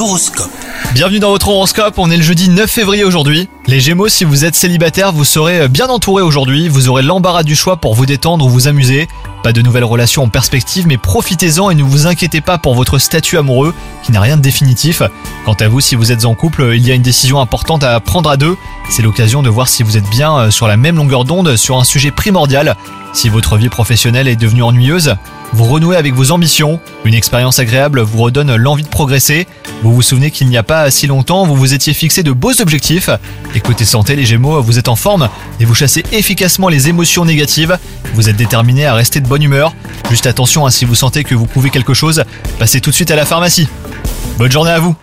l'horoscope. Bienvenue dans votre horoscope, on est le jeudi 9 février aujourd'hui. Les Gémeaux, si vous êtes célibataire, vous serez bien entouré aujourd'hui, vous aurez l'embarras du choix pour vous détendre ou vous amuser. Pas de nouvelles relations en perspective, mais profitez-en et ne vous inquiétez pas pour votre statut amoureux qui n'a rien de définitif. Quant à vous, si vous êtes en couple, il y a une décision importante à prendre à deux. C'est l'occasion de voir si vous êtes bien sur la même longueur d'onde sur un sujet primordial. Si votre vie professionnelle est devenue ennuyeuse, vous renouez avec vos ambitions. Une expérience agréable vous redonne l'envie de progresser. Vous vous souvenez qu'il n'y a pas si longtemps, vous vous étiez fixé de beaux objectifs. Et côté santé, les Gémeaux, vous êtes en forme et vous chassez efficacement les émotions négatives. Vous êtes déterminé à rester de bonne humeur. Juste attention, si vous sentez que vous pouvez quelque chose, passez tout de suite à la pharmacie. Bonne journée à vous!